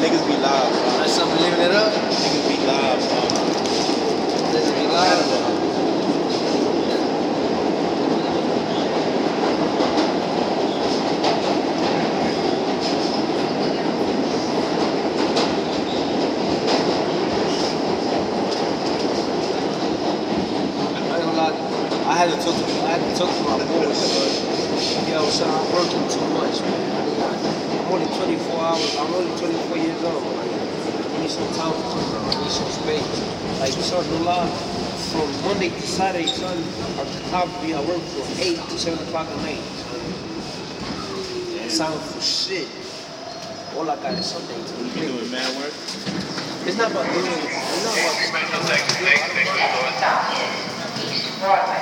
niggas be live, bro. That's something living it up. Niggas be live, bro. Niggas be live, bro. I had to talk to my boy, but yo, son, I'm working too much, man. I'm only 24 hours, I'm only 24 years old. I need some time for me, I need some space. Like, son, from Monday to Saturday, son, probably I work from 8 to 7 o'clock at night. It's time for shit. All I got is Sunday to be doing. You doing mad work? It's not about doing it. It's not about doing it.